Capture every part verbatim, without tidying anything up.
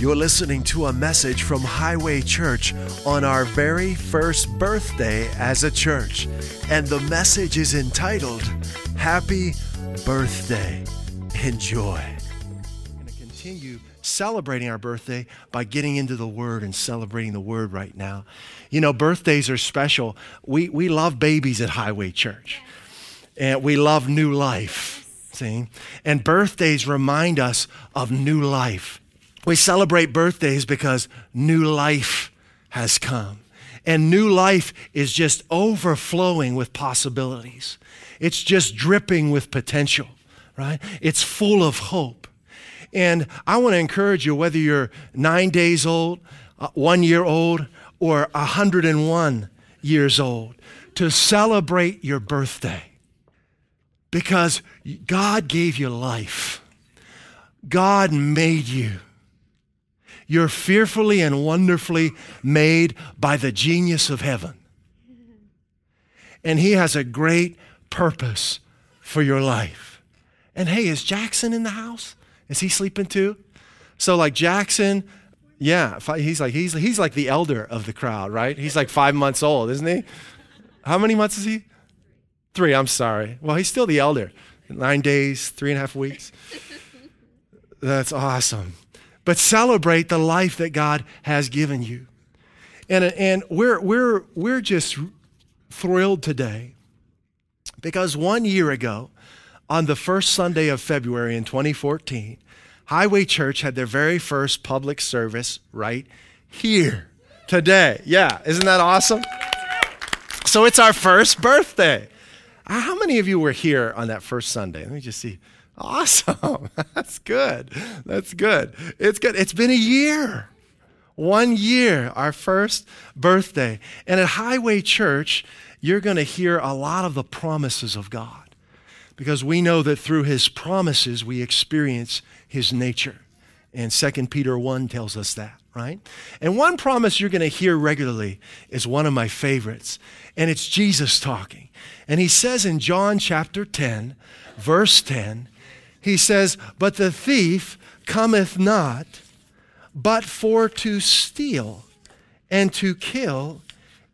You're listening to a message from Highway Church on our very first birthday as a church, and the message is entitled, Happy Birthday. Enjoy. We're going to continue celebrating our birthday by getting into the Word and celebrating the Word right now. You know, birthdays are special. We, we love babies at Highway Church, and we love new life, see? And birthdays remind us of new life. We celebrate birthdays because new life has come. And new life is just overflowing with possibilities. It's just dripping with potential, right? It's full of hope. And I want to encourage you, whether you're nine days old, uh, one year old, or one hundred one years old, to celebrate your birthday. Because God gave you life. God made you. You're fearfully and wonderfully made by the genius of heaven. And he has a great purpose for your life. And hey, is Jackson in the house? Is he sleeping too? So like Jackson, yeah, he's like he's he's like the elder of the crowd, right? He's like five months old, isn't he? How many months is he? Three, I'm sorry. Well, he's still the elder. Nine days, three and a half weeks. That's awesome. But celebrate the life that God has given you. And, and we're, we're, we're just thrilled today because one year ago, on the first Sunday of February in twenty fourteen, Highway Church had their very first public service right here today. Yeah, isn't that awesome? So it's our first birthday. How many of you were here on that first Sunday? Let me just see. Awesome. That's good. That's good. It's good. It's been a year. One year, our first birthday. And at Highway Church, you're going to hear a lot of the promises of God because we know that through his promises, we experience his nature. And Second Peter one tells us that, right? And one promise you're going to hear regularly is one of my favorites, and it's Jesus talking. And he says in John chapter ten, verse ten, he says, "But the thief cometh not, but for to steal, and to kill,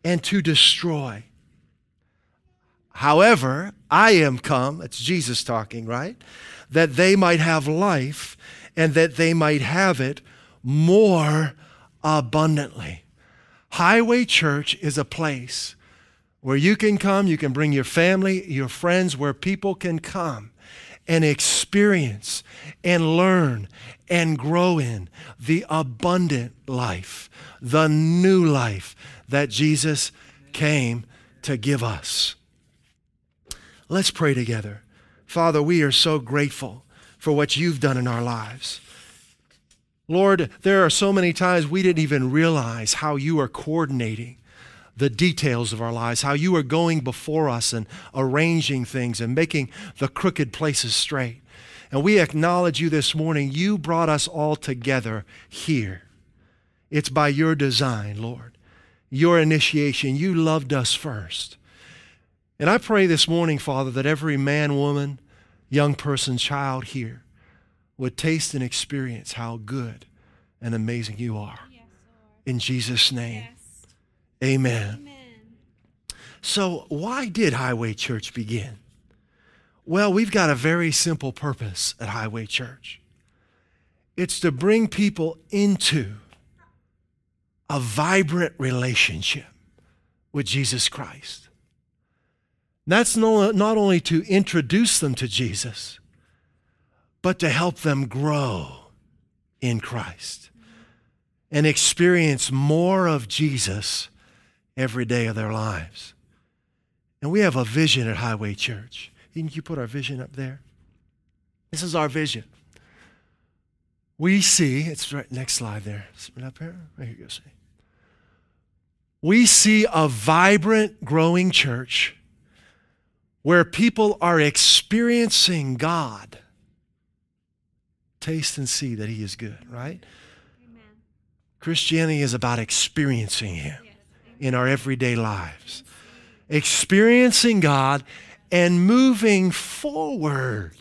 and to destroy. However, I am come," it's Jesus talking, right? "That they might have life, and that they might have it more abundantly." Highway Church is a place where you can come, you can bring your family, your friends, where people can come and experience and learn and grow in the abundant life, the new life that Jesus came to give us. Let's pray together. Father, we are so grateful for what you've done in our lives. Lord, there are so many times we didn't even realize how you are coordinating the details of our lives, how you are going before us and arranging things and making the crooked places straight. And we acknowledge you this morning. You brought us all together here. It's by your design, Lord, your initiation. You loved us first. And I pray this morning, Father, that every man, woman, young person, child here would taste and experience how good and amazing you are. Yes, Lord. In Jesus' name. Yes. Amen. Amen. So why did Highway Church begin? Well, we've got a very simple purpose at Highway Church. It's to bring people into a vibrant relationship with Jesus Christ. That's not only to introduce them to Jesus, but to help them grow in Christ and experience more of Jesus every day of their lives. And we have a vision at Highway Church. Can you put our vision up there? This is our vision. We see, it's right next slide there. Is it up here? There you go. See. We see a vibrant, growing church where people are experiencing God. Taste and see that he is good, right? Amen. Christianity is about experiencing him. Yes. In our everyday lives. Experiencing God and moving forward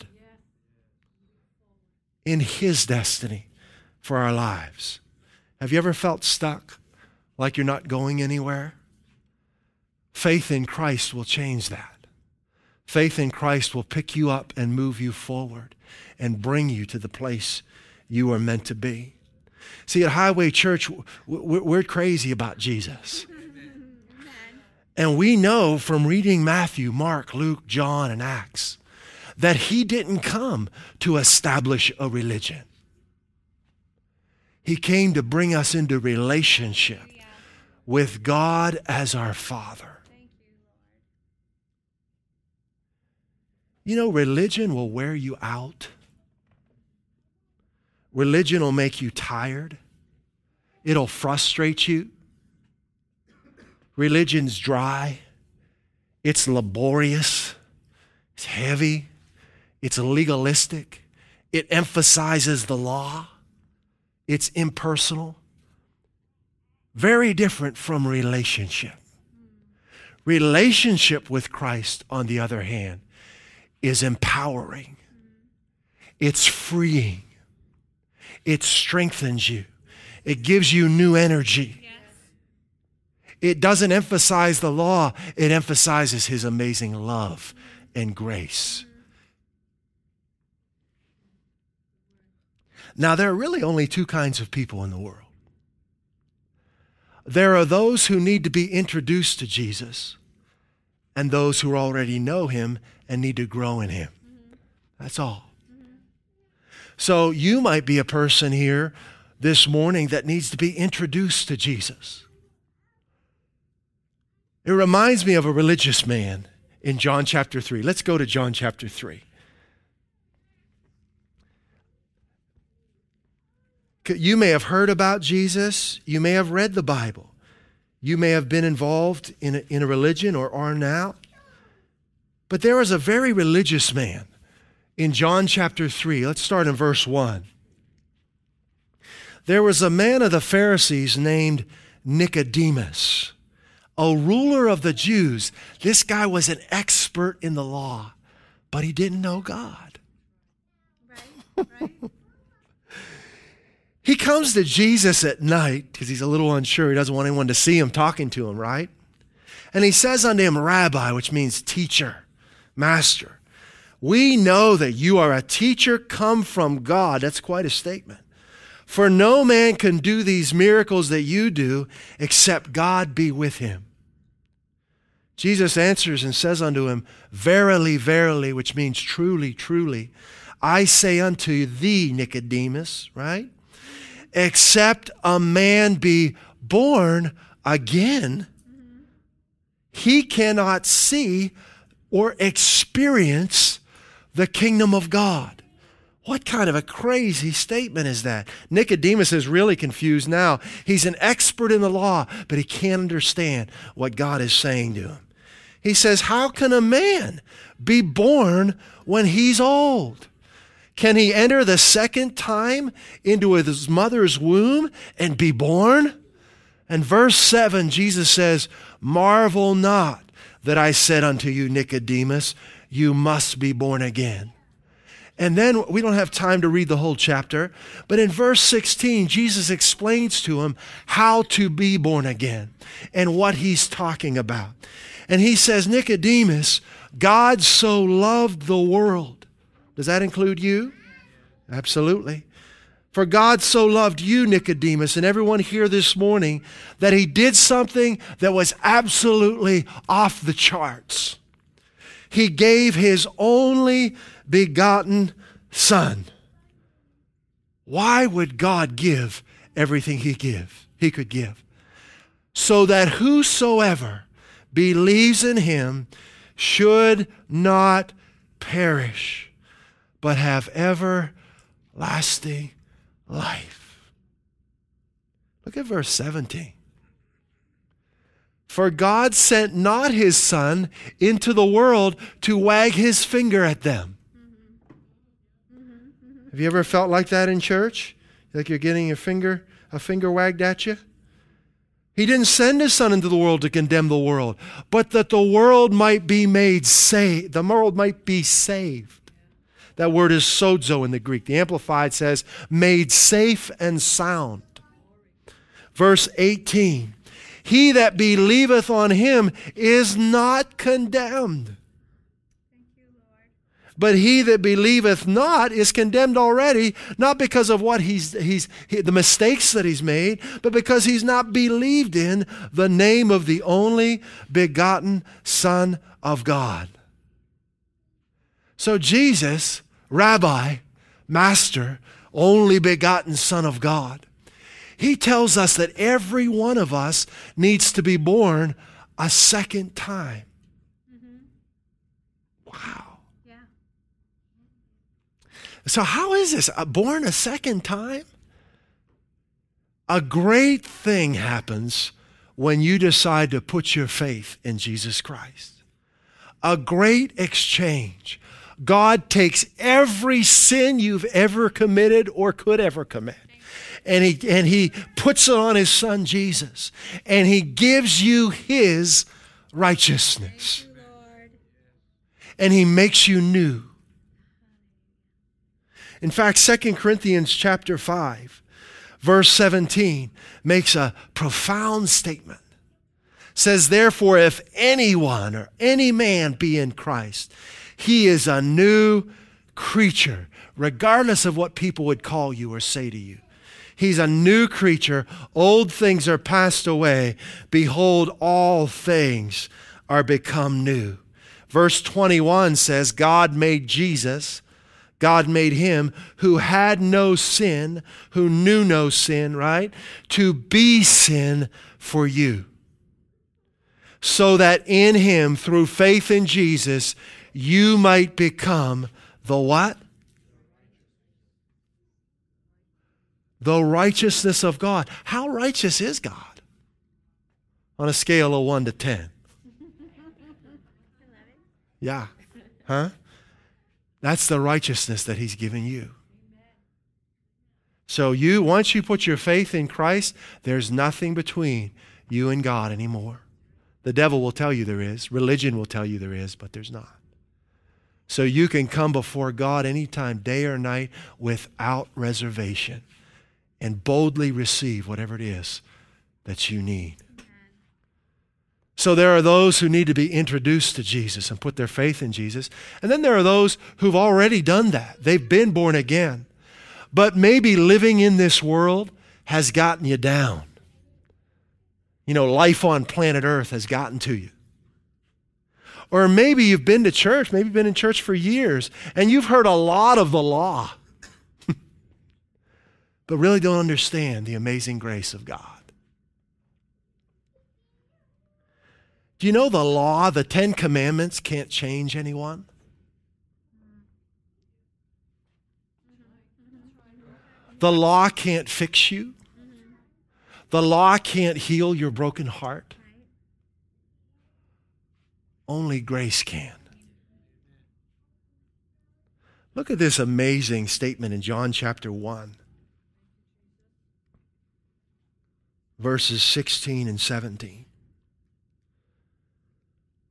in his destiny for our lives. Have you ever felt stuck, like you're not going anywhere? Faith in Christ will change that. Faith in Christ will pick you up and move you forward and bring you to the place you are meant to be. See, at Highway Church, we're crazy about Jesus. And we know from reading Matthew, Mark, Luke, John, and Acts that he didn't come to establish a religion. He came to bring us into relationship with God as our Father. You know, religion will wear you out. Religion will make you tired. It'll frustrate you. Religion's dry. It's laborious. It's heavy. It's legalistic. It emphasizes the law. It's impersonal. Very different from relationship. Relationship with Christ, on the other hand, is empowering. It's freeing. It strengthens you. It gives you new energy. It doesn't emphasize the law. It emphasizes his amazing love and grace. Now, there are really only two kinds of people in the world. There are those who need to be introduced to Jesus and those who already know him and need to grow in him. That's all. So you might be a person here this morning that needs to be introduced to Jesus. It reminds me of a religious man in John chapter three. Let's go to John chapter three. You may have heard about Jesus. You may have read the Bible. You may have been involved in a, in a religion or are now. But there was a very religious man in John chapter three. Let's start in verse one. There was a man of the Pharisees named Nicodemus, a ruler of the Jews. This guy was an expert in the law, but he didn't know God. Right, right. He comes to Jesus at night because he's a little unsure. He doesn't want anyone to see him talking to him, right? And he says unto him, Rabbi, which means teacher, master, we know that you are a teacher come from God. That's quite a statement. For no man can do these miracles that you do except God be with him. Jesus answers and says unto him, Verily, verily, which means truly, truly, I say unto thee, Nicodemus, right? Except a man be born again, he cannot see or experience the kingdom of God. What kind of a crazy statement is that? Nicodemus is really confused now. He's an expert in the law, but he can't understand what God is saying to him. He says, how can a man be born when he's old? Can he enter the second time into his mother's womb and be born? And verse seven, Jesus says, marvel not that I said unto you, Nicodemus, you must be born again. And then we don't have time to read the whole chapter, but in verse sixteen, Jesus explains to him how to be born again and what he's talking about. And he says, Nicodemus, God so loved the world. Does that include you? Absolutely. For God so loved you, Nicodemus, and everyone here this morning, that he did something that was absolutely off the charts. He gave his only begotten Son. Why would God give everything he give? He could give? So that whosoever believes in him should not perish, but have everlasting life. Look at verse seventeen. For God sent not his Son into the world to wag his finger at them. Mm-hmm. Mm-hmm. Mm-hmm. Have you ever felt like that in church? Like you're getting your finger, a finger wagged at you? He didn't send his Son into the world to condemn the world, but that the world might be made saved. The world might be saved. That word is sozo in the Greek. The Amplified says, made safe and sound. Verse eighteen, he that believeth on him is not condemned. But he that believeth not is condemned already, not because of what he's, he's he, the mistakes that he's made, but because he's not believed in the name of the only begotten Son of God. So Jesus, Rabbi, Master, only begotten Son of God, he tells us that every one of us needs to be born a second time. Mm-hmm. Wow. So how is this? Born a second time? A great thing happens when you decide to put your faith in Jesus Christ. A great exchange. God takes every sin you've ever committed or could ever commit, and he, and he puts it on his Son Jesus, and he gives you his righteousness. Thank you, Lord. And he makes you new. In fact, Second Corinthians chapter five, verse seventeen, makes a profound statement. It says, therefore, if anyone or any man be in Christ, he is a new creature, regardless of what people would call you or say to you. He's a new creature. Old things are passed away. Behold, all things are become new. Verse twenty-one says, God made Jesus, God made him who had no sin, who knew no sin, right? To be sin for you. So that in him, through faith in Jesus, you might become the what? The righteousness of God. How righteous is God? On a scale of one to ten. Yeah. Huh? That's the righteousness that he's given you. So you, once you put your faith in Christ, there's nothing between you and God anymore. The devil will tell you there is. Religion will tell you there is, but there's not. So you can come before God anytime, day or night, without reservation and boldly receive whatever it is that you need. So there are those who need to be introduced to Jesus and put their faith in Jesus. And then there are those who've already done that. They've been born again. But maybe living in this world has gotten you down. You know, life on planet Earth has gotten to you. Or maybe you've been to church, maybe you've been in church for years, and you've heard a lot of the law, but really don't understand the amazing grace of God. Do you know the law, the Ten Commandments, can't change anyone? The law can't fix you. The law can't heal your broken heart. Only grace can. Look at this amazing statement in John chapter one, verses sixteen and seventeen.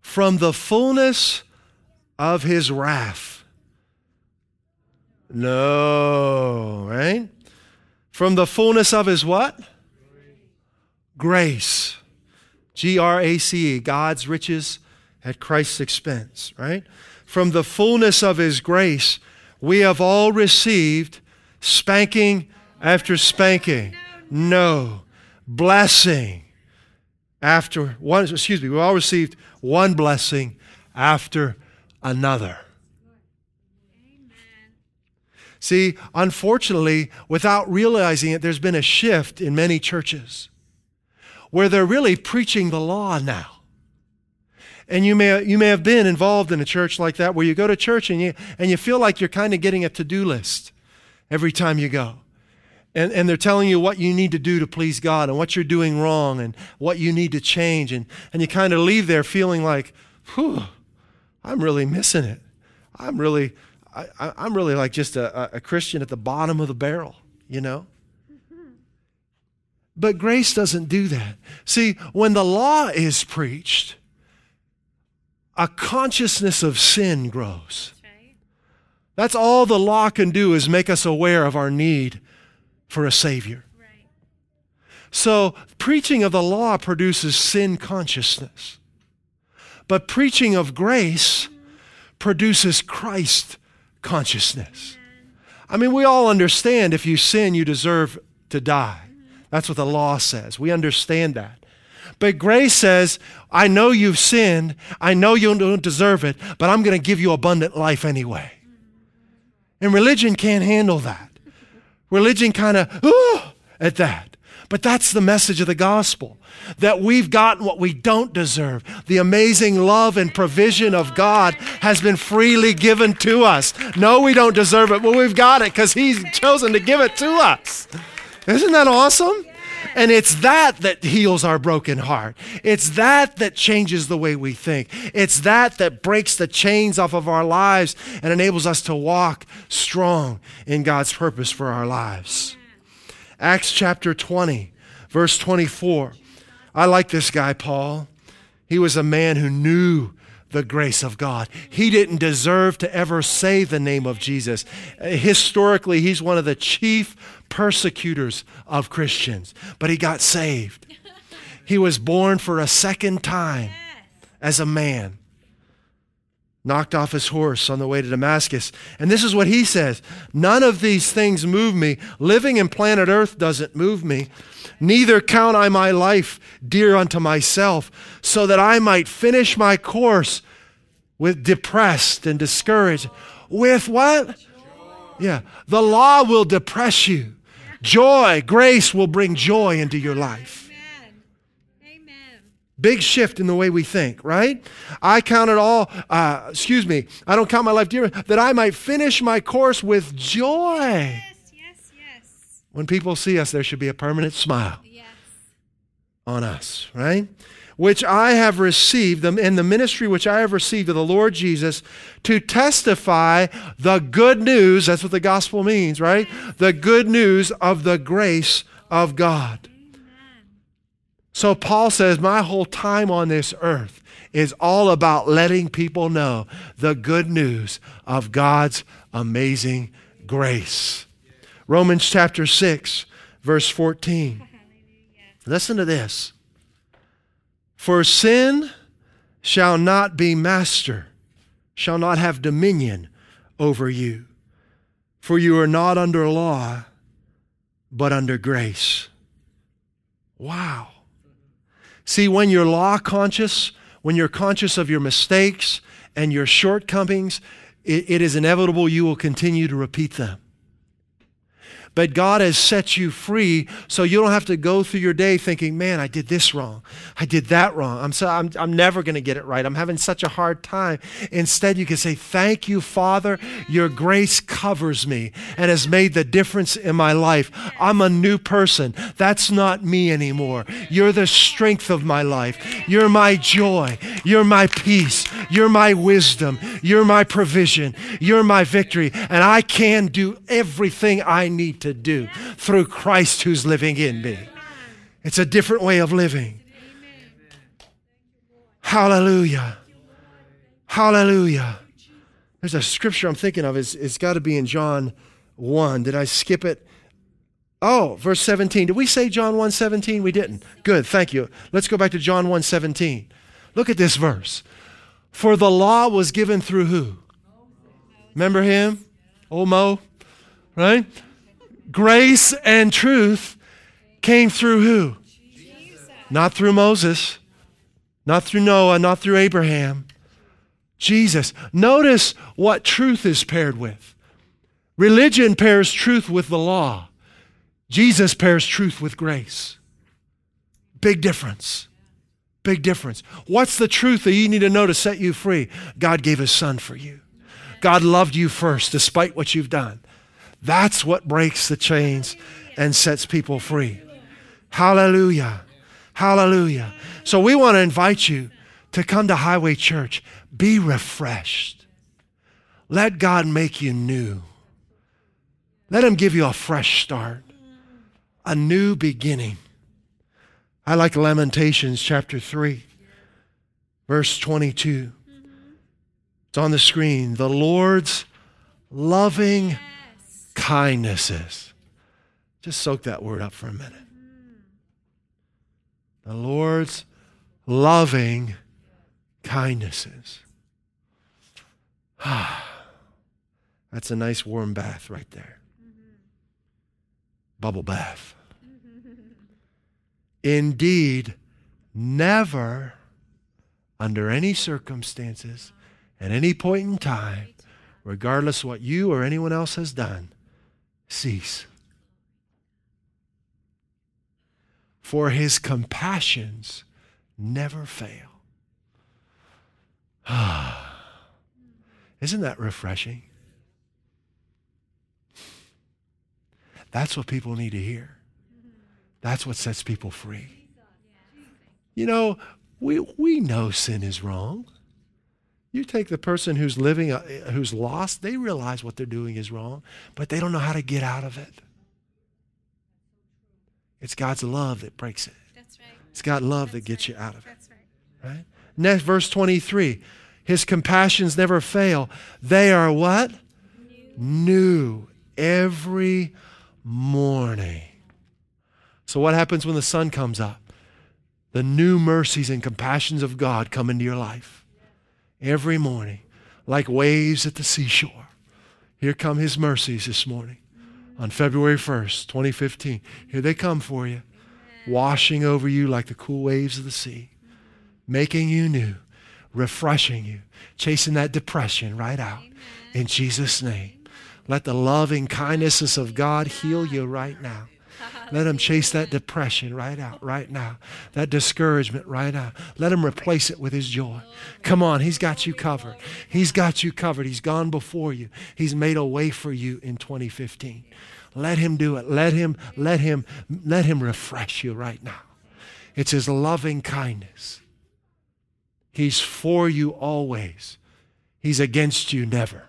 From the fullness of his wrath. No, right? From the fullness of his what? Grace. G R A C E, God's riches at Christ's expense, right? From the fullness of his grace, we have all received spanking after spanking. No. Blessing. After one, excuse me, we all received one blessing after another. Amen. See, unfortunately, without realizing it, there's been a shift in many churches where they're really preaching the law now. And you may you may have been involved in a church like that where you go to church and you and you feel like you're kind of getting a to-do list every time you go. And, and they're telling you what you need to do to please God and what you're doing wrong and what you need to change. And, and you kind of leave there feeling like, whew, I'm really missing it. I'm really I, I'm really like just a, a Christian at the bottom of the barrel, you know. But grace doesn't do that. See, when the law is preached, a consciousness of sin grows. That's all the law can do, is make us aware of our need for a Savior. Right. So preaching of the law produces sin consciousness. But preaching of grace produces Christ consciousness. I mean, we all understand if you sin, you deserve to die. That's what the law says. We understand that. But grace says, I know you've sinned. I know you don't deserve it, but I'm going to give you abundant life anyway. And religion can't handle that. Religion kind of, ooh, at that. But that's the message of the gospel, that we've gotten what we don't deserve. The amazing love and provision of God has been freely given to us. No, we don't deserve it, but we've got it because He's chosen to give it to us. Isn't that awesome? And it's that that heals our broken heart. It's that that changes the way we think. It's that that breaks the chains off of our lives and enables us to walk strong in God's purpose for our lives. Acts chapter twenty, verse twenty-four. I like this guy, Paul. He was a man who knew the grace of God. He didn't deserve to ever say the name of Jesus. Historically, he's one of the chief persecutors of Christians, but he got saved. He was born for a second time as a man, knocked off his horse on the way to Damascus. And this is what he says: none of these things move me. Living in planet Earth doesn't move me. Neither count I my life dear unto myself, so that I might finish my course with depressed and discouraged. With what? Joy. Yeah. The law will depress you. Joy, grace will bring joy into your life. Big shift in the way we think, right? I count it all, uh, excuse me, I don't count my life dear, that I might finish my course with joy. Yes, yes, yes. When people see us, there should be a permanent smile yes. on us, right? Which I have received, in the ministry which I have received of the Lord Jesus, to testify the good news, that's what the gospel means, right? The good news of the grace of God. So Paul says, my whole time on this earth is all about letting people know the good news of God's amazing grace. Romans chapter six, verse fourteen. Listen to this. For sin shall not be master, shall not have dominion over you. For you are not under law, but under grace. Wow. See, when you're law conscious, when you're conscious of your mistakes and your shortcomings, it, it is inevitable you will continue to repeat them. But God has set you free so you don't have to go through your day thinking, man, I did this wrong. I did that wrong. I'm so I'm, I'm never going to get it right. I'm having such a hard time. Instead, you can say, thank you, Father. Your grace covers me and has made the difference in my life. I'm a new person. That's not me anymore. You're the strength of my life. You're my joy. You're my peace. You're my wisdom. You're my provision. You're my victory. And I can do everything I need to to do through Christ who's living in me. It's a different way of living. Hallelujah. Hallelujah. There's a scripture I'm thinking of. It's, it's got to be in John one. Did I skip it? Oh, verse seventeen. Did we say John one seventeen? We didn't. Good, thank you. Let's go back to John one seventeen. Look at this verse. For the law was given through who? Remember him? Old Mo, right? Grace and truth came through who? Jesus. Not through Moses, not through Noah, not through Abraham. Jesus. Notice what truth is paired with. Religion pairs truth with the law. Jesus pairs truth with grace. Big difference. Big difference. What's the truth that you need to know to set you free? God gave His Son for you. God loved you first despite what you've done. That's what breaks the chains and sets people free. Hallelujah. Hallelujah. So we want to invite you to come to Highway Church. Be refreshed. Let God make you new. Let Him give you a fresh start, a new beginning. I like Lamentations chapter three, verse twenty-two. It's on the screen. The Lord's loving yes. kindness is. Just soak that word up for a minute. Mm-hmm. The Lord's loving kindnesses. That's a nice warm bath right there. Mm-hmm. Bubble bath. Indeed, never, under any circumstances, at any point in time, regardless what you or anyone else has done, cease. For his compassions never fail. Isn't that refreshing? That's what people need to hear. That's what sets people free. You know, we we know sin is wrong. You take the person who's living, uh, who's lost, they realize what they're doing is wrong, but they don't know how to get out of it. It's God's love that breaks it. That's right. It's God's love that gets you out of it. That's right. Right? Next, verse twenty-three. His compassions never fail. They are what? New, New every morning. So what happens when the sun comes up? The new mercies and compassions of God come into your life every morning, like waves at the seashore. Here come his mercies this morning on February first, twenty fifteen. Here they come for you, washing over you like the cool waves of the sea, making you new, refreshing you, chasing that depression right out. In Jesus' name, let the loving kindness of God heal you right now. Let him chase that depression right out, right now. That discouragement right out. Let him replace it with his joy. Come on, he's got you covered. He's got you covered. He's gone before you. He's made a way for you in twenty fifteen. Let him do it. Let him, let him, let him refresh you right now. It's his loving kindness. He's for you always. He's against you never.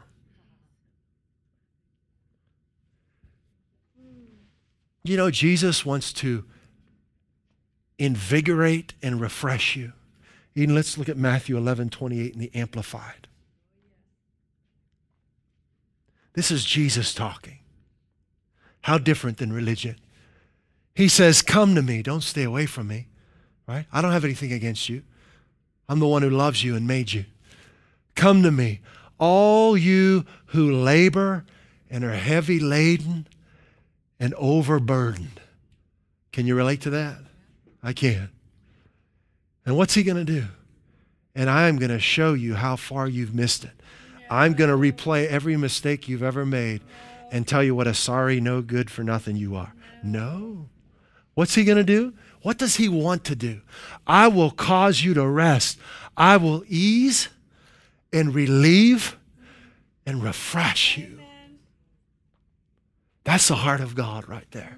You know, Jesus wants to invigorate and refresh you. Even let's look at Matthew eleven twenty-eight in the Amplified. This is Jesus talking. How different than religion. He says, come to me. Don't stay away from me. Right? I don't have anything against you. I'm the one who loves you and made you. Come to me, all you who labor and are heavy laden and overburdened. Can you relate to that? I can. And what's he going to do? And I'm going to show you how far you've missed it. I'm going to replay every mistake you've ever made and tell you what a sorry, no good for nothing you are. No. What's he going to do? What does he want to do? I will cause you to rest. I will ease and relieve and refresh you. That's the heart of God right there.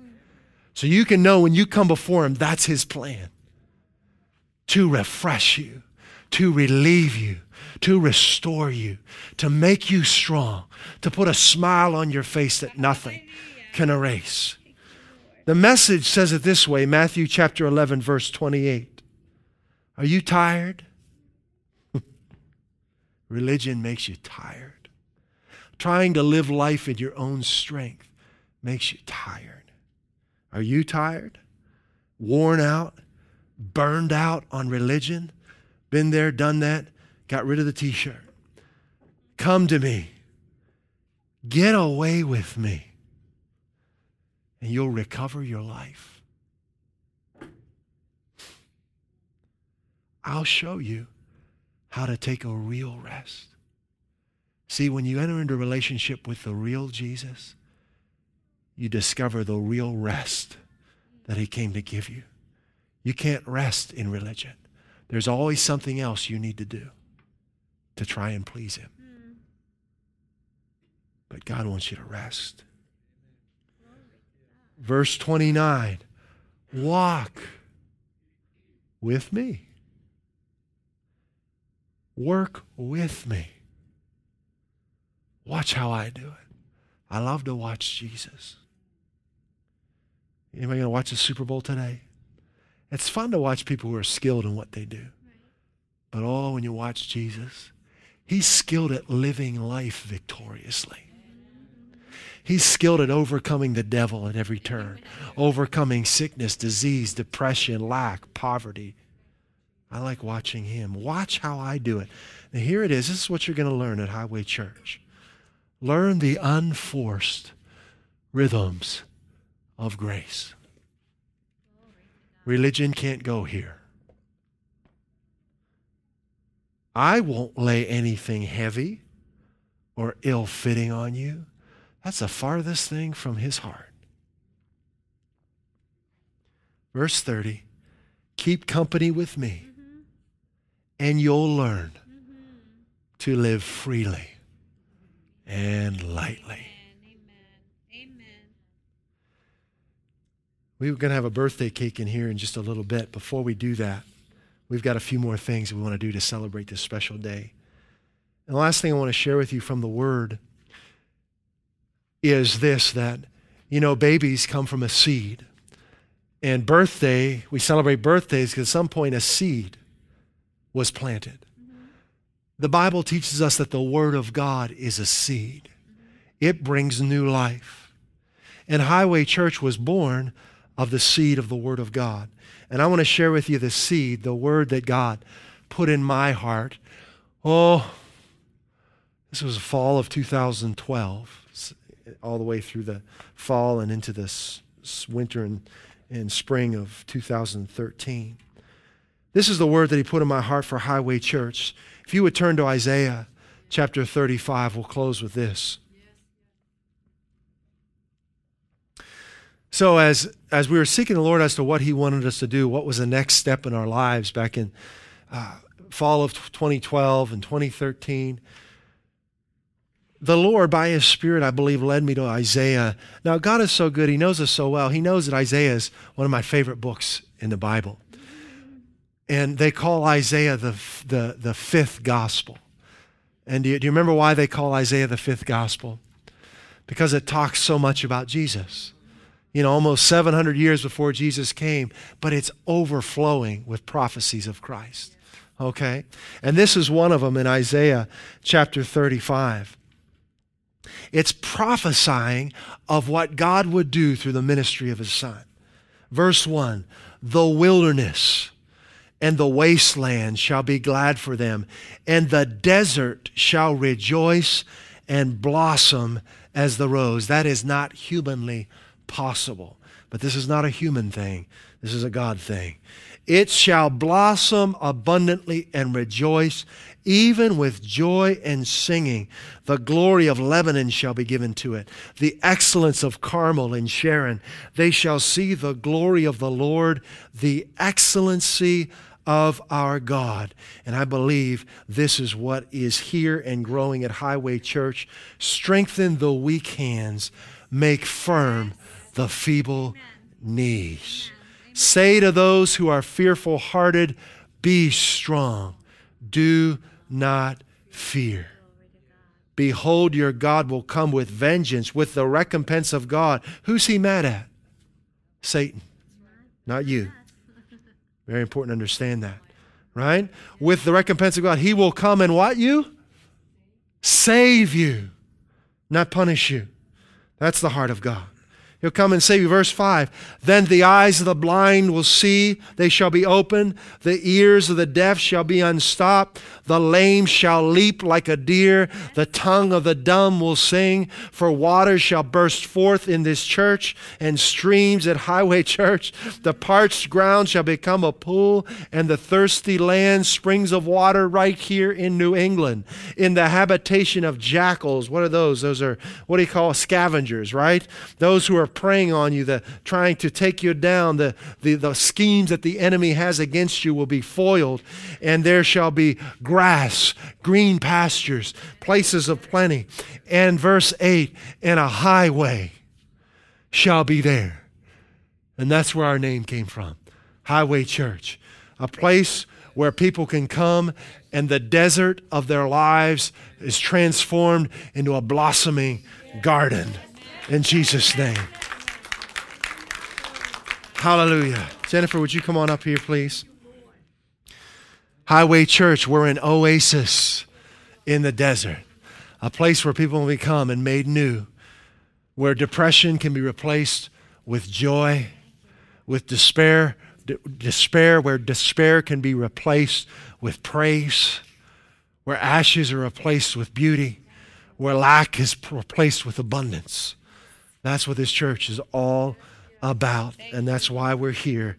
So you can know when you come before him, that's his plan. To refresh you, to relieve you, to restore you, to make you strong, to put a smile on your face that nothing can erase. The Message says it this way, Matthew chapter eleven, verse twenty-eight. Are you tired? Religion makes you tired. Trying to live life in your own strength makes you tired. Are you tired? Worn out? Burned out on religion? Been there, done that, got rid of the t-shirt. Come to me. Get away with me. And you'll recover your life. I'll show you how to take a real rest. See, when you enter into a relationship with the real Jesus, you discover the real rest that he came to give you. You can't rest in religion. There's always something else you need to do to try and please him. Mm. But God wants you to rest. Verse twenty-nine, walk with me. Work with me. Watch how I do it. I love to watch Jesus. Anybody going to watch the Super Bowl today? It's fun to watch people who are skilled in what they do. But oh, when you watch Jesus, he's skilled at living life victoriously. Amen. He's skilled at overcoming the devil at every turn, overcoming sickness, disease, depression, lack, poverty. I like watching him. Watch how I do it. Now here it is. This is what you're going to learn at Highway Church. Learn the unforced rhythms of grace. Religion can't go here. I won't lay anything heavy or ill-fitting on you. That's the farthest thing from his heart. Verse thirty, keep company with me, mm-hmm. and you'll learn mm-hmm. to live freely and lightly. Amen. Amen. We were going to have a birthday cake in here in just a little bit. Before we do that, we've got a few more things we want to do to celebrate this special day. And the last thing I want to share with you from the Word is this, that, you know, babies come from a seed. And birthday, we celebrate birthdays because at some point a seed was planted. The Bible teaches us that the Word of God is a seed. It brings new life. And Highway Church was born of the seed of the Word of God. And I want to share with you the seed, the word that God put in my heart. Oh, this was the fall of two thousand twelve, all the way through the fall and into this winter and, and spring of two thousand thirteen. This is the word that he put in my heart for Highway Church. If you would turn to Isaiah chapter thirty-five, we'll close with this. So as as we were seeking the Lord as to what he wanted us to do, what was the next step in our lives back in uh, fall of twenty twelve and twenty thirteen, the Lord, by his Spirit, I believe, led me to Isaiah. Now, God is so good. He knows us so well. He knows that Isaiah is one of my favorite books in the Bible. And they call Isaiah the the, the fifth gospel. And do you, do you remember why they call Isaiah the fifth gospel? Because it talks so much about Jesus. You know, almost seven hundred years before Jesus came, but it's overflowing with prophecies of Christ, okay? And this is one of them in Isaiah chapter thirty-five. It's prophesying of what God would do through the ministry of his Son. Verse one, the wilderness and the wasteland shall be glad for them, and the desert shall rejoice and blossom as the rose. That is not humanly possible. But this is not a human thing. This is a God thing. It shall blossom abundantly and rejoice, even with joy and singing. The glory of Lebanon shall be given to it, the excellence of Carmel and Sharon. They shall see the glory of the Lord, the excellency of our God. And I believe this is what is here and growing at Highway Church. Strengthen the weak hands, make firm the feeble knees. Say to those who are fearful hearted, be strong. Do not fear. Behold, your God will come with vengeance, with the recompense of God. Who's he mad at? Satan, not you. Very important to understand that, right? With the recompense of God, he will come and what you? Save you, not punish you. That's the heart of God. He'll come and save you. Verse five, then the eyes of the blind will see, they shall be opened. The ears of the deaf shall be unstopped. The lame shall leap like a deer. The tongue of the dumb will sing. For waters shall burst forth in this church and streams at Highway Church. The parched ground shall become a pool, and the thirsty land springs of water right here in New England. In the habitation of jackals, what are those? Those are, what do you call, scavengers, right? Those who are preying on you, the trying to take you down, the, the, the schemes that the enemy has against you will be foiled, and there shall be grass, green pastures, places of plenty. And verse eight, and a highway shall be there. And that's where our name came from, Highway Church, a place where people can come and the desert of their lives is transformed into a blossoming garden. In Jesus' name. Hallelujah. Jennifer, would you come on up here, please? Highway Church, we're an oasis in the desert, a place where people will become and made new. where depression can be replaced with joy, with despair, d- despair where despair can be replaced with praise, where ashes are replaced with beauty, where lack is replaced with abundance. That's what this church is all about, and that's why we're here.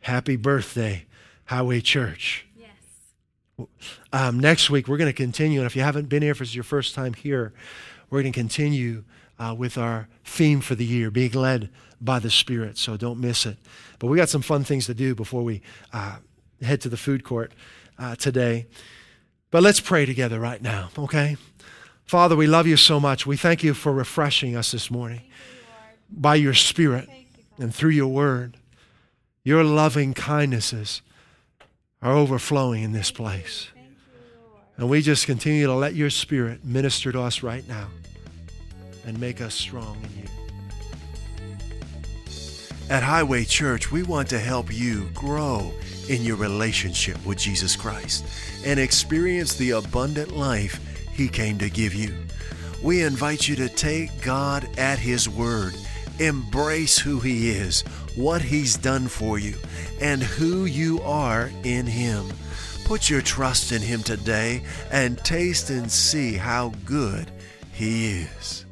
Happy birthday, Highway Church. Yes. Um, next week, we're going to continue, and if you haven't been here, if it's your first time here, we're going to continue uh, with our theme for the year, being led by the Spirit, so don't miss it. But we got some fun things to do before we uh, head to the food court uh, today. But let's pray together right now, okay? Father, we love you so much. We thank you for refreshing us this morning you, by your Spirit you, and through your word. Your loving kindnesses are overflowing in this place. Thank you. Thank you, and we just continue to let your Spirit minister to us right now and make us strong in you. At Highway Church, we want to help you grow in your relationship with Jesus Christ and experience the abundant life He came to give you. We invite you to take God at His word, embrace who He is, what He's done for you, and who you are in Him. Put your trust in Him today and taste and see how good He is.